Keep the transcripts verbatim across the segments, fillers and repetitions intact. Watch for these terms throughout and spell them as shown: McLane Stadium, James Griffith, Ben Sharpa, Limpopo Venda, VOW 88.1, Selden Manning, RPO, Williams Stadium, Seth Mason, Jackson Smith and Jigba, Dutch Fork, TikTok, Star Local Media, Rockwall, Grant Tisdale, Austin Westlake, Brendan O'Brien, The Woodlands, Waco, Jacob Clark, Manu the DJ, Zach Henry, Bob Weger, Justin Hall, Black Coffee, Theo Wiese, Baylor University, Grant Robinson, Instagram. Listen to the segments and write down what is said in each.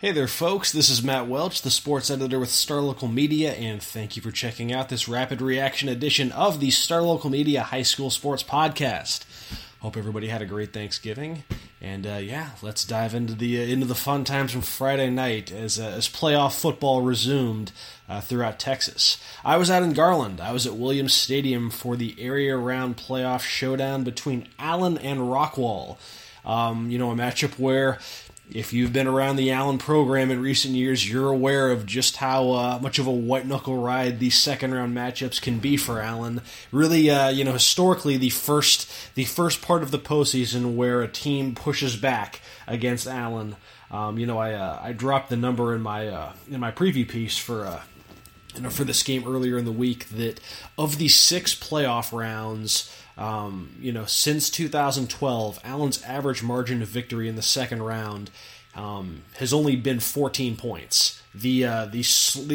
Hey there, folks. This is Matt Welch, the sports editor with Star Local Media, and thank you for checking out this rapid reaction edition of the Star Local Media High School Sports Podcast. Hope everybody had a great Thanksgiving, and uh, yeah, let's dive into the uh, into the fun times from Friday night as uh, as playoff football resumed uh, throughout Texas. I was out in Garland. I was at Williams Stadium for the area round playoff showdown between Allen and Rockwall. Um, you know, a matchup where, if you've been around the Allen program in recent years, you're aware of just how uh, much of a white-knuckle ride these second-round matchups can be for Allen. Really, uh, you know, historically, the first the first part of the postseason where a team pushes back against Allen. Um, you know, I uh, I dropped the number in my uh, in my preview piece for uh, you know for this game earlier in the week that of the six playoff rounds, Um, you know, since two thousand twelve, Allen's average margin of victory in the second round um, has only been fourteen points. The uh, the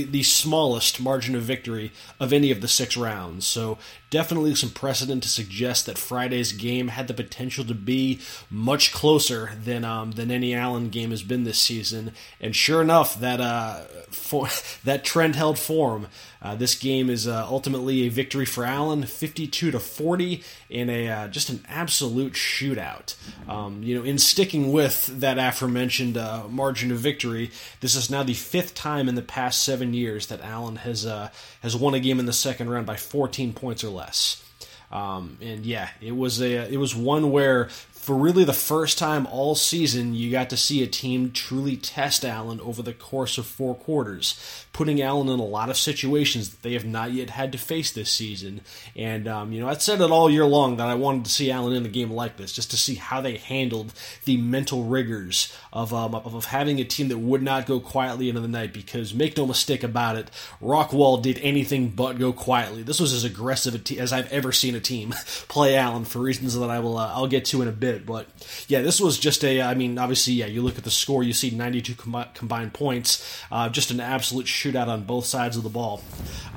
the smallest margin of victory of any of the six rounds. So definitely some precedent to suggest that Friday's game had the potential to be much closer than um, than any Allen game has been this season. And sure enough, that uh for, that trend held form. Uh, this game is uh, ultimately a victory for Allen, fifty-two to forty, in a uh, just an absolute shootout. Um, you know, in sticking with that aforementioned uh, margin of victory, this is now the fifth time in the past seven years that Allen has uh, has won a game in the second round by fourteen points or less. Um, and yeah, it was a it was one where, for really the first time all season, you got to see a team truly test Allen over the course of four quarters, putting Allen in a lot of situations that they have not yet had to face this season. And, um, you know, I'd said it all year long that I wanted to see Allen in a game like this, just to see how they handled the mental rigors of, um, of having a team that would not go quietly into the night, because make no mistake about it, Rockwall did anything but go quietly. This was as aggressive a te- as I've ever seen a team play Allen, for reasons that I will, uh, I'll get to in a bit. But yeah, this was just a, I mean, obviously, yeah, you look at the score, you see ninety-two combined points, uh, just an absolute shootout on both sides of the ball.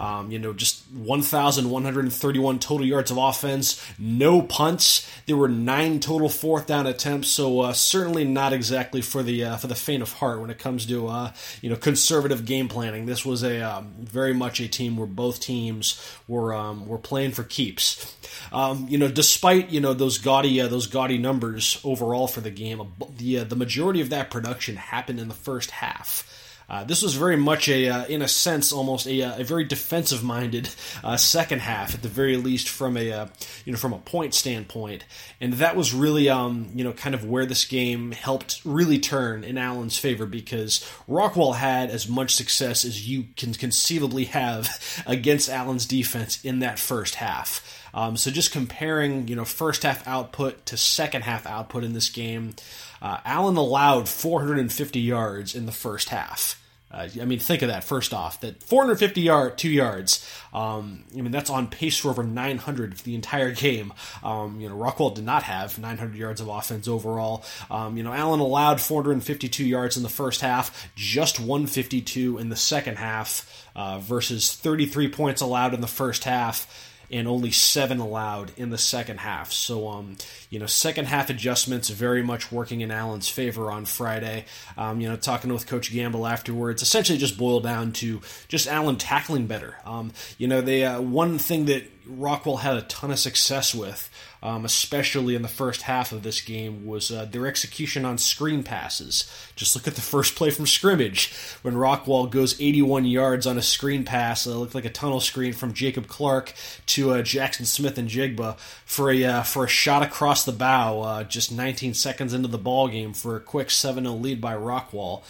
Um, you know, just one thousand one hundred thirty-one total yards of offense, no punts. There were nine total fourth down attempts, so uh, certainly not exactly for the uh, for the faint of heart when it comes to, uh, you know, conservative game planning. This was a um, very much a team where both teams were um, were playing for keeps. Um, you know, despite, you know, those gaudy, uh, those gaudy numbers, numbers overall for the game, the uh, the majority of that production happened in the first half. Uh, this was very much a, uh, in a sense, almost a, uh, a very defensive-minded uh, second half, at the very least from a, uh, you know, from a point standpoint, and that was really, um, you know, kind of where this game helped really turn in Allen's favor, because Rockwall had as much success as you can conceivably have against Allen's defense in that first half. Um, so just comparing, you know, first half output to second half output in this game, uh, Allen allowed four hundred fifty yards in the first half. Uh, I mean, think of that. First off, that four hundred fifty yard, two yards. Um, I mean, that's on pace for over nine hundred for the entire game. Um, you know, Rockwall did not have nine hundred yards of offense overall. Um, you know, Allen allowed four hundred fifty-two yards in the first half, just one hundred fifty-two in the second half, uh, versus thirty-three points allowed in the first half and only seven allowed in the second half. So, um, you know, second half adjustments very much working in Allen's favor on Friday. Um, you know, talking with Coach Gamble afterwards, essentially just boiled down to just Allen tackling better. Um, you know, they uh, one thing that Rockwall had a ton of success with, um, especially in the first half of this game, was uh, their execution on screen passes. Just look at the first play from scrimmage when Rockwall goes eighty-one yards on a screen pass. It looked like a tunnel screen from Jacob Clark to uh, Jackson Smith and Jigba for a uh, for a shot across the bow. Uh, just nineteen seconds into the ball game for a quick seven oh lead by Rockwall.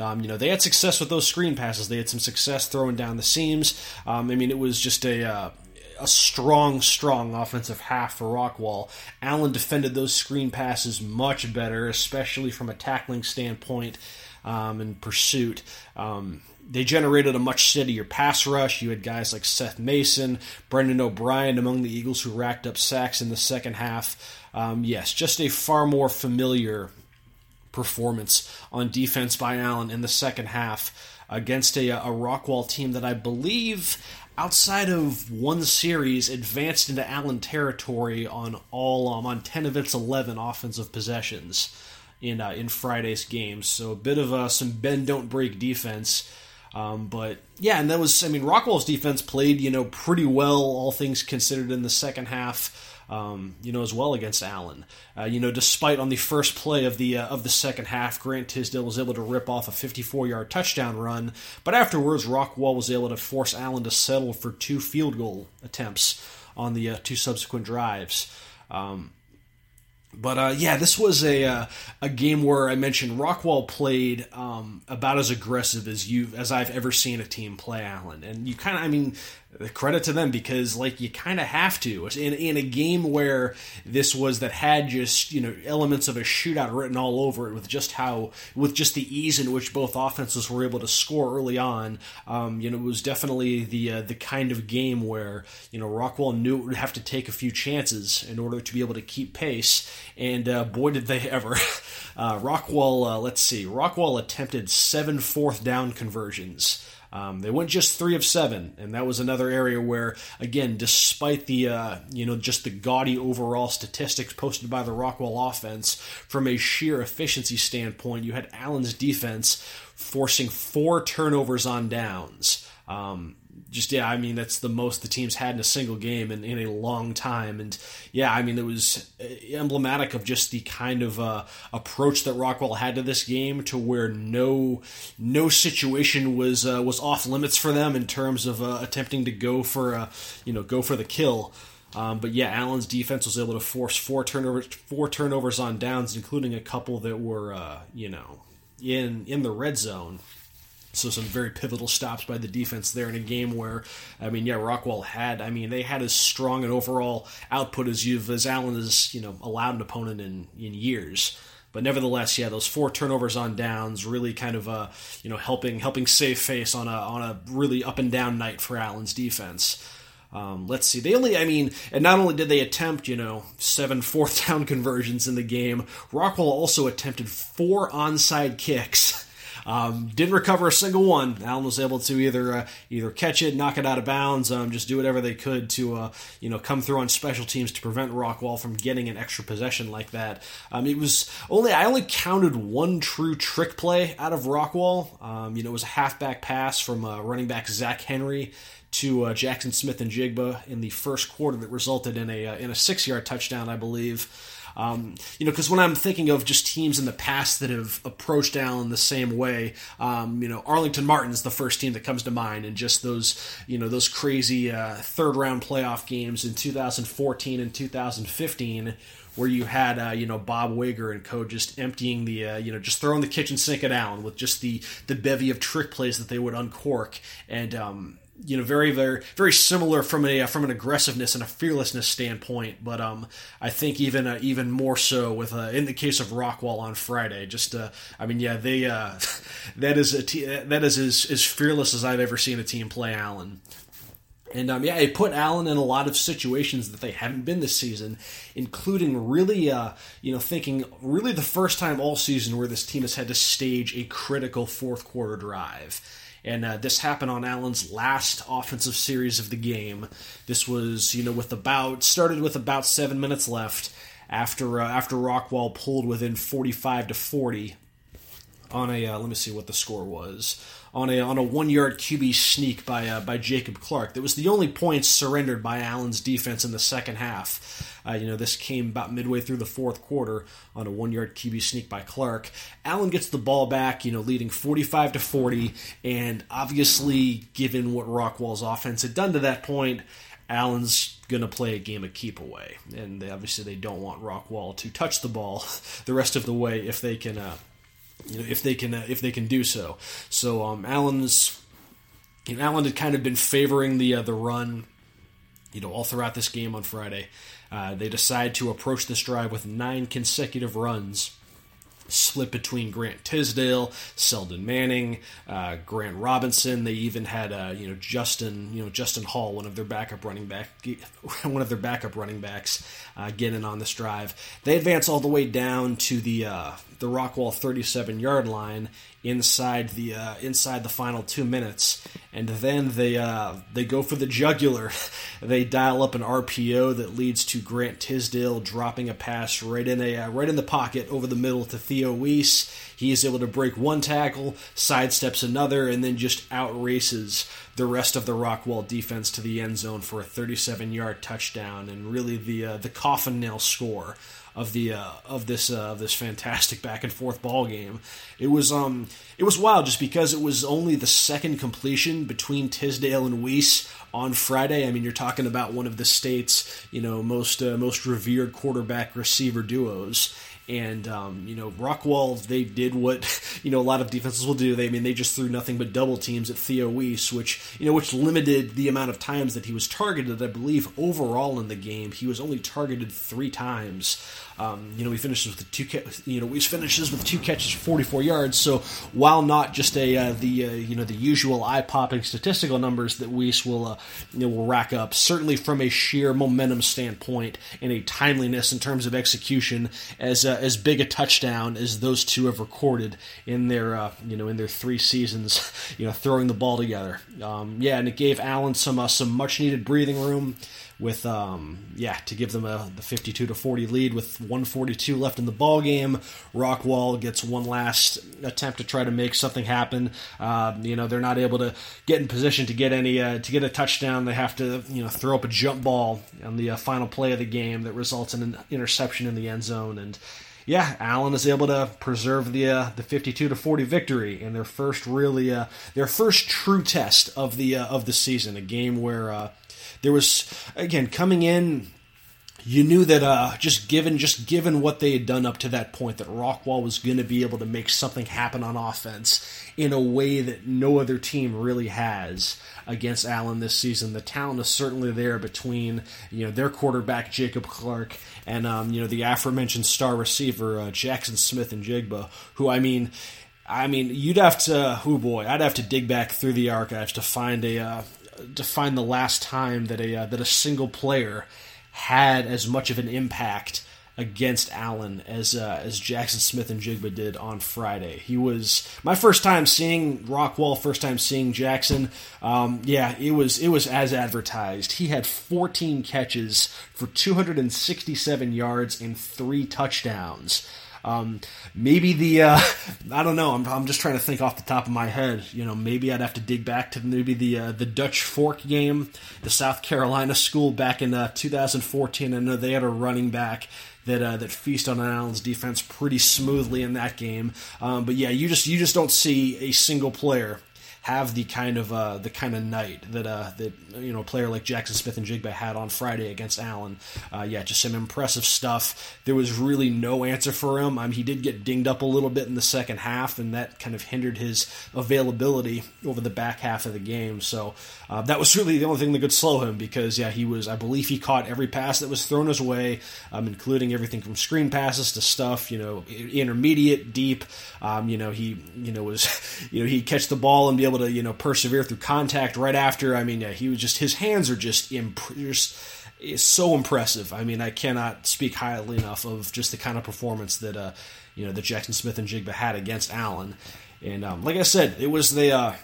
Um, you know, they had success with those screen passes. They had some success throwing down the seams. Um, I mean, it was just a uh, a strong, strong offensive half for Rockwall. Allen defended those screen passes much better, especially from a tackling standpoint um, and pursuit. Um, They generated a much steadier pass rush. You had guys like Seth Mason, Brendan O'Brien among the Eagles who racked up sacks in the second half. Um, yes, just a far more familiar performance on defense by Allen in the second half against a, a Rockwall team that I believe, outside of one series, advanced into Allen territory on all um, on ten of its eleven offensive possessions in uh, in Friday's game. So a bit of uh, some bend don't break defense. Um, but, yeah, and that was, I mean, Rockwall's defense played, you know, pretty well, all things considered, in the second half, um, you know, as well against Allen. Uh, you know, despite on the first play of the uh, of the second half, Grant Tisdale was able to rip off a fifty-four-yard touchdown run, but afterwards Rockwall was able to force Allen to settle for two field goal attempts on the uh, two subsequent drives. Um But, uh, yeah, this was a uh, a game where I mentioned Rockwall played um, about as aggressive as you as I've ever seen a team play Allen. And you kind of, I mean, credit to them, because, like, you kind of have to. In, in a game where this was that had just, you know, elements of a shootout written all over it with just how, with just the ease in which both offenses were able to score early on, um, you know, it was definitely the, uh, the kind of game where, you know, Rockwall knew it would have to take a few chances in order to be able to keep pace. And uh, boy, did they ever. Uh, Rockwall, uh, let's see, Rockwall attempted seven fourth down conversions. Um, they went just three of seven, and that was another area where, again, despite the, uh, you know, just the gaudy overall statistics posted by the Rockwall offense, from a sheer efficiency standpoint, you had Allen's defense forcing four turnovers on downs. Um, just, yeah, I mean, that's the most the team's had in a single game in, in a long time. And, yeah, I mean, it was emblematic of just the kind of uh, approach that Rockwall had to this game, to where no no situation was uh, was off limits for them in terms of uh, attempting to go for, uh, you know, go for the kill. Um, but, yeah, Allen's defense was able to force four turnovers, four turnovers on downs, including a couple that were, uh, you know, in in the red zone. So some very pivotal stops by the defense there in a game where, I mean, yeah, Rockwall had, I mean, they had as strong an overall output as you've, as Allen has, you know, allowed an opponent in, in years. But nevertheless, yeah, those four turnovers on downs really kind of, uh, you know, helping, helping save face on a, on a really up and down night for Allen's defense. Um, let's see, they only, I mean, and not only did they attempt, you know, seven fourth down conversions in the game, Rockwall also attempted four onside kicks. Um, didn't recover a single one. Allen was able to either uh, either catch it, knock it out of bounds, um, just do whatever they could to uh, you know come through on special teams to prevent Rockwall from getting an extra possession like that. Um, it was only I only counted one true trick play out of Rockwall. Um, you know, it was a halfback pass from uh, running back Zach Henry to uh, Jackson Smith and Jigba in the first quarter that resulted in a uh, in a six-yard touchdown, I believe. Um, you know, because when I'm thinking of just teams in the past that have approached Allen the same way, um, you know, Arlington Martin's the first team that comes to mind, and just those, you know, those crazy uh, third-round playoff games in two thousand fourteen and two thousand fifteen, where you had, uh, you know, Bob Weger and co just emptying the, uh, you know, just throwing the kitchen sink at Allen with just the the bevy of trick plays that they would uncork, and um, you know, very, very, very similar from a from an aggressiveness and a fearlessness standpoint, but um, I think even uh, even more so with uh, in the case of Rockwall on Friday. Just, uh, I mean, yeah, they uh, that is a te- that is as, as fearless as I've ever seen a team play Allen. And, um, yeah, it put Allen in a lot of situations that they haven't been this season, including really, uh, you know, thinking really the first time all season where this team has had to stage a critical fourth quarter drive. And uh, this happened on Allen's last offensive series of the game. This was, you know, with about, started with about seven minutes left after uh, after Rockwall pulled within forty-five to forty on a, uh, let me see what the score was, on a on a one-yard Q B sneak by uh, by Jacob Clark. That was the only points surrendered by Allen's defense in the second half. Uh, you know, this came about midway through the fourth quarter on a one-yard Q B sneak by Clark. Allen gets the ball back, you know, leading forty-five to forty, and obviously, given what Rockwall's offense had done to that point, Allen's going to play a game of keep away, and they, obviously they don't want Rockwall to touch the ball the rest of the way if they can. Uh, You know, if they can, uh, if they can do so. So um, Allen's, you know, Allen had kind of been favoring the uh, the run, you know, all throughout this game on Friday. Uh, they decide to approach this drive with nine consecutive runs, split between Grant Tisdale, Selden Manning, uh, Grant Robinson. They even had uh, you know Justin you know Justin Hall, one of their backup running back, one of their backup running backs, uh, get in on this drive. They advance all the way down to the uh, the Rockwall thirty-seven yard line inside the uh, inside the final two minutes, and then they uh, they go for the jugular. They dial up an R P O that leads to Grant Tisdale dropping a pass right in a uh, right in the pocket over the middle to Theo Wiese. He is able to break one tackle, sidesteps another, and then just outraces the rest of the Rockwall defense to the end zone for a thirty-seven yard touchdown, and really the uh, the coffin nail score of the uh, of this uh, of this fantastic back and forth ball game. It was um it was wild just because it was only the second completion between Tisdale and Wiese on Friday. I mean, you're talking about one of the state's you know most uh, most revered quarterback receiver duos. And, um, you know, Rockwall, they did what, you know, a lot of defenses will do. They, I mean, they just threw nothing but double teams at Theo Wiese, which, you know, which limited the amount of times that he was targeted. I believe overall in the game, he was only targeted three times. Um, you know, he finishes with two, you know, Wiese finishes with two catches for forty-four yards. So while not just a, uh, the, uh, you know, the usual eye-popping statistical numbers that Wiese will, uh, you know, will rack up, certainly from a sheer momentum standpoint and a timeliness in terms of execution, as, uh, as big a touchdown as those two have recorded in their, uh, you know, in their three seasons, you know, throwing the ball together. Um, yeah, and it gave Allen some uh, some much needed breathing room with, um, yeah, to give them a the fifty-two to forty lead with one forty-two left in the ball game. Rockwall gets one last attempt to try to make something happen. Uh, you know, they're not able to get in position to get any uh, to get a touchdown. They have to, you know, throw up a jump ball on the uh, final play of the game that results in an interception in the end zone. And yeah, Allen is able to preserve the uh, the fifty-two to forty victory in their first really uh, their first true test of the uh, of the season. A game where uh, there was, again, coming in, you knew that uh, just given just given what they had done up to that point, that Rockwall was going to be able to make something happen on offense in a way that no other team really has against Allen this season. The talent is certainly there between, you know, their quarterback Jacob Clark and um, you know the aforementioned star receiver uh, Jackson Smith and Jigba, who I mean. I mean, you'd have to, oh boy, I'd have to dig back through the archives to find a uh, to find the last time that a uh, that a single player had as much of an impact against Allen as uh, as Jackson Smith and Jigba did on Friday. He was my first time seeing Rockwall, first time seeing Jackson. Um, yeah, it was it was as advertised. He had fourteen catches for two hundred sixty-seven yards and three touchdowns. Um, maybe the, uh, I don't know, I'm, I'm just trying to think off the top of my head, you know, maybe I'd have to dig back to maybe the, uh, the Dutch Fork game, the South Carolina school back in, uh, two thousand fourteen. I know they had a running back that uh, that feast on Allen's defense pretty smoothly in that game. Um, but yeah, you just, you just don't see a single player have the kind of uh, the kind of night that uh, that you know a player like Jackson Smith and Jigba had on Friday against Allen. Uh, yeah, just some impressive stuff. There was really no answer for him. I mean, he did get dinged up a little bit in the second half, and that kind of hindered his availability over the back half of the game. So uh, that was really the only thing that could slow him, because yeah, he was. I believe he caught every pass that was thrown his way, um, including everything from screen passes to stuff you know intermediate, deep. Um, you know he you know was you know he'd catch the ball and be able to you know persevere through contact right after. I mean, yeah, he was just his hands are just, imp- just it's so impressive. I mean, I cannot speak highly enough of just the kind of performance that uh, you know that Jackson Smith and Jigba had against Allen. And um, like I said, it was the uh,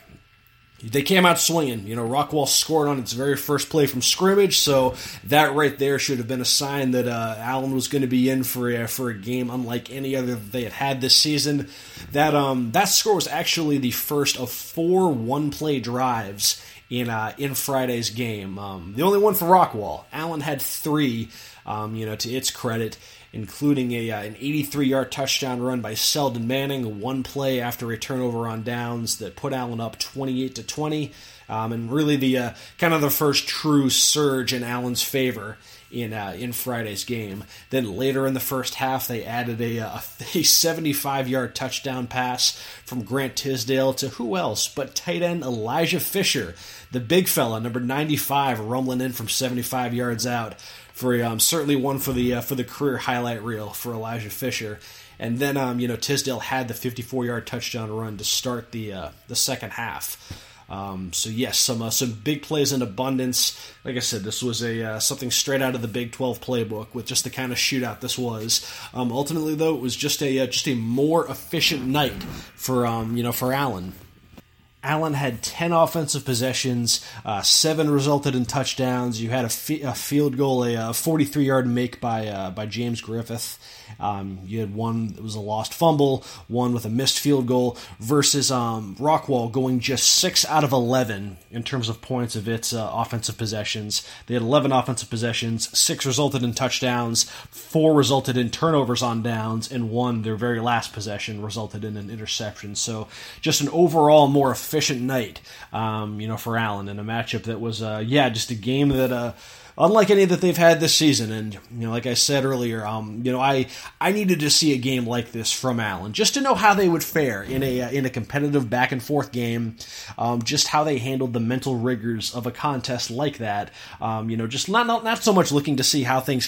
they came out swinging. You know, Rockwall scored on its very first play from scrimmage, so that right there should have been a sign that uh, Allen was going to be in for a, for a game unlike any other that they had had this season. That um that score was actually the first of four one-play drives in uh, in Friday's game. Um, the only one for Rockwall. Allen had three. Um, you know, to its credit, including a uh, an eighty-three yard touchdown run by Selden Manning, one play after a turnover on downs that put Allen up twenty-eight to twenty, um, and really the uh, kind of the first true surge in Allen's favor in uh, in Friday's game. Then later in the first half, they added a a seventy-five yard touchdown pass from Grant Tisdale to who else but tight end Elijah Fisher, the big fella, number ninety-five, rumbling in from seventy-five yards out for um, certainly one for the uh, for the career highlight reel for Elijah Fisher. And then um, you know Tisdale had the fifty-four yard touchdown run to start the uh, the second half. Um, so yes, some uh, some big plays in abundance. Like I said, this was a uh, something straight out of the Big twelve playbook with just the kind of shootout this was. Um, ultimately, though, it was just a uh, just a more efficient night for um, you know for Allen. Allen had ten offensive possessions, uh, seven resulted in touchdowns. You had a, f- a field goal, a forty-three yard make by uh, by James Griffith. Um, you had one that was a lost fumble, one with a missed field goal, versus um, Rockwall going just six out of eleven in terms of points of its uh, offensive possessions. They had eleven offensive possessions, six resulted in touchdowns, four resulted in turnovers on downs, and one, their very last possession, resulted in an interception. So just an overall more efficient efficient night, um, you know, for Allen in a matchup that was, uh, yeah, just a game that, uh, unlike any that they've had this season. And, you know, like I said earlier, um, you know, I, I needed to see a game like this from Allen just to know how they would fare in a, uh, in a competitive back and forth game, um, just how they handled the mental rigors of a contest like that. Um, you know, just not, not, not so much looking to see how things,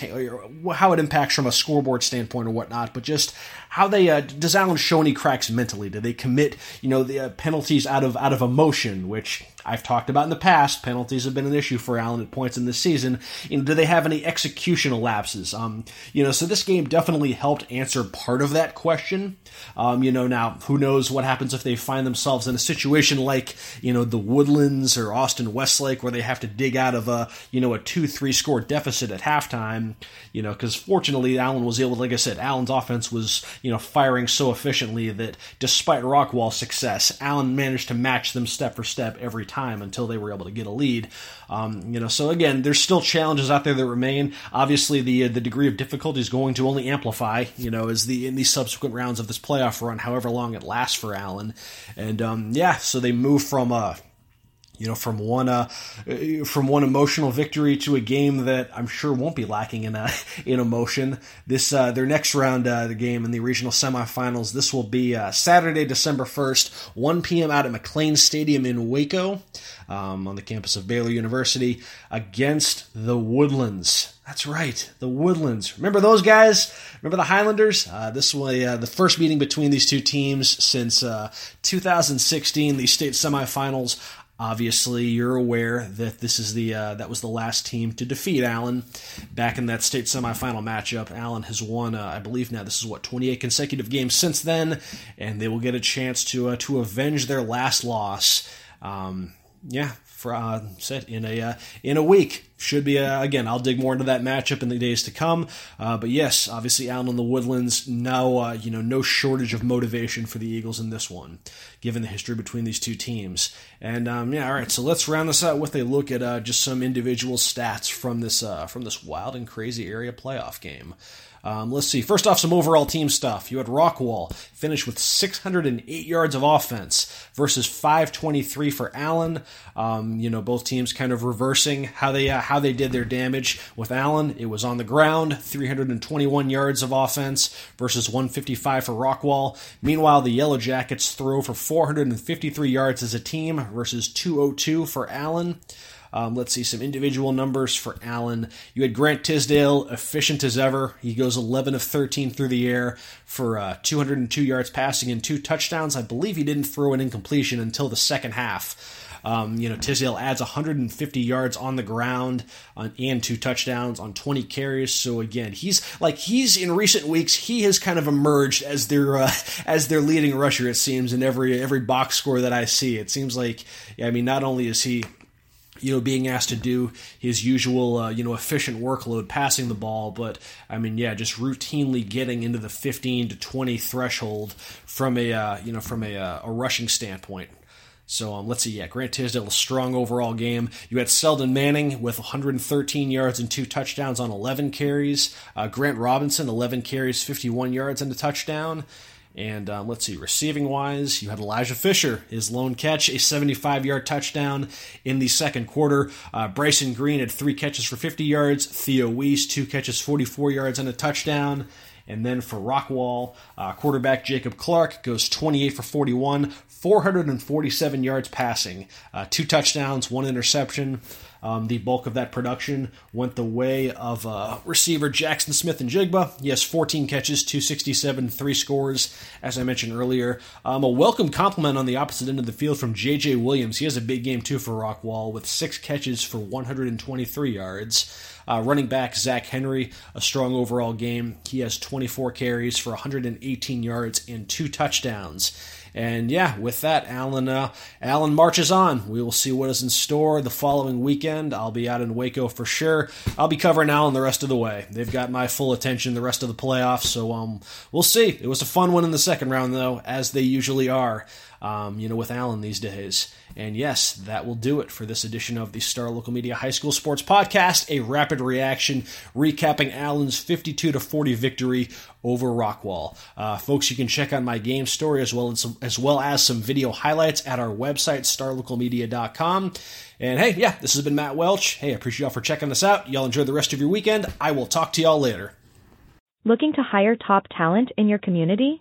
how it impacts from a scoreboard standpoint or whatnot, but just how they, uh, does Allen show any cracks mentally? Do they commit, you know, the uh, penalties out of, out of emotion, which I've talked about in the past? Penalties have been an issue for Allen at points in this season. You know, do they have any executional lapses? Um, you know, so this game definitely helped answer part of that question. Um, you know, now who knows what happens if they find themselves in a situation like, you know, the Woodlands or Austin Westlake, where they have to dig out of a, you know, a two three score deficit at halftime, you know, because fortunately Allen was able to, like I said, Allen's offense was, you know, firing so efficiently that despite Rockwall's success, Allen managed to match them step for step every time until they were able to get a lead. Um, you know, so again, there's still challenges out there that remain. Obviously, the uh, the degree of difficulty is going to only amplify, you know, as the in these subsequent rounds of this playoff run, however long it lasts for Allen. And um, yeah, so they move from uh, you know, from one uh, from one emotional victory to a game that I'm sure won't be lacking in uh, in emotion. This uh, their next round, uh, the game in the regional semifinals. This will be uh, Saturday, December first, one p.m. out at McLane Stadium in Waco, um, on the campus of Baylor University, against the Woodlands. That's right, the Woodlands. Remember those guys? Remember the Highlanders? Uh, this was uh, the first meeting between these two teams since uh, two thousand sixteen, the state semifinals. Obviously, you're aware that this is the uh, that was the last team to defeat Allen back in that state semifinal matchup. Allen has won, uh, I believe now this is what, twenty-eight consecutive games since then, and they will get a chance to uh, to avenge their last loss. Um, yeah, for, uh, set in a uh, in a week. Should be, uh, again, I'll dig more into that matchup in the days to come. Uh, but yes, obviously Allen in the Woodlands, no, uh, you know, no shortage of motivation for the Eagles in this one, given the history between these two teams. And um, yeah, all right, so let's round this out with a look at uh, just some individual stats from this uh, from this wild and crazy area playoff game. Um, let's see. First off, some overall team stuff. You had Rockwall finish with six hundred eight yards of offense versus five twenty-three for Allen. Um, you know, both teams kind of reversing how they uh, how they did their damage. With Allen, it was on the ground, three twenty-one yards of offense versus one fifty-five for Rockwall. Meanwhile, the Yellow Jackets throw for four fifty-three yards as a team versus two oh two for Allen. Um, let's see some individual numbers for Allen. You had Grant Tisdale, efficient as ever. He goes eleven of thirteen through the air for uh, two oh two yards passing and two touchdowns. I believe he didn't throw an incompletion until the second half. Um, you know, Tisdale adds one fifty yards on the ground on, and two touchdowns on twenty carries. So again, he's like he's in recent weeks he has kind of emerged as their uh, as their leading rusher. It seems in every every box score that I see, it seems like yeah, I mean, not only is he, you know, being asked to do his usual, uh, you know, efficient workload, passing the ball. But, I mean, yeah, just routinely getting into the fifteen to twenty threshold from a, uh, you know, from a, uh, a rushing standpoint. So um, let's see, yeah, Grant Tisdale, a strong overall game. You had Selden Manning with one thirteen yards and two touchdowns on eleven carries. Uh, Grant Robinson, eleven carries, fifty-one yards and a touchdown. And um, let's see, receiving-wise, you had Elijah Fisher, his lone catch, a seventy-five yard touchdown in the second quarter. Uh, Bryson Green had three catches for fifty yards. Theo Wiese, two catches, forty-four yards and a touchdown. And then for Rockwall, uh, quarterback Jacob Clark goes twenty-eight for forty-one, four forty-seven yards passing, uh, two touchdowns, one interception. Um, the bulk of that production went the way of uh, receiver Jackson Smith and Jigba. He has fourteen catches, two sixty-seven, three scores, as I mentioned earlier. Um, a welcome compliment on the opposite end of the field from J J. Williams. He has a big game, too, for Rockwall with six catches for one hundred twenty-three yards. Uh, running back Zach Henry, a strong overall game. He has twenty-four carries for one hundred eighteen yards and two touchdowns. And yeah, with that, Allen, uh, Allen marches on. We will see what is in store the following weekend. I'll be out in Waco for sure. I'll be covering Allen the rest of the way. They've got my full attention the rest of the playoffs, so um, we'll see. It was a fun one in the second round, though, as they usually are, um, you know, with Allen these days. And yes, that will do it for this edition of the Star Local Media High School Sports Podcast, a rapid reaction recapping Allen's fifty-two to forty victory over Rockwall. Uh, folks, you can check out my game story as well as some, as well as some video highlights at our website, star local media dot com. And hey, yeah, this has been Matt Welch. Hey, I appreciate y'all for checking us out. Y'all enjoy the rest of your weekend. I will talk to y'all later. Looking to hire top talent in your community?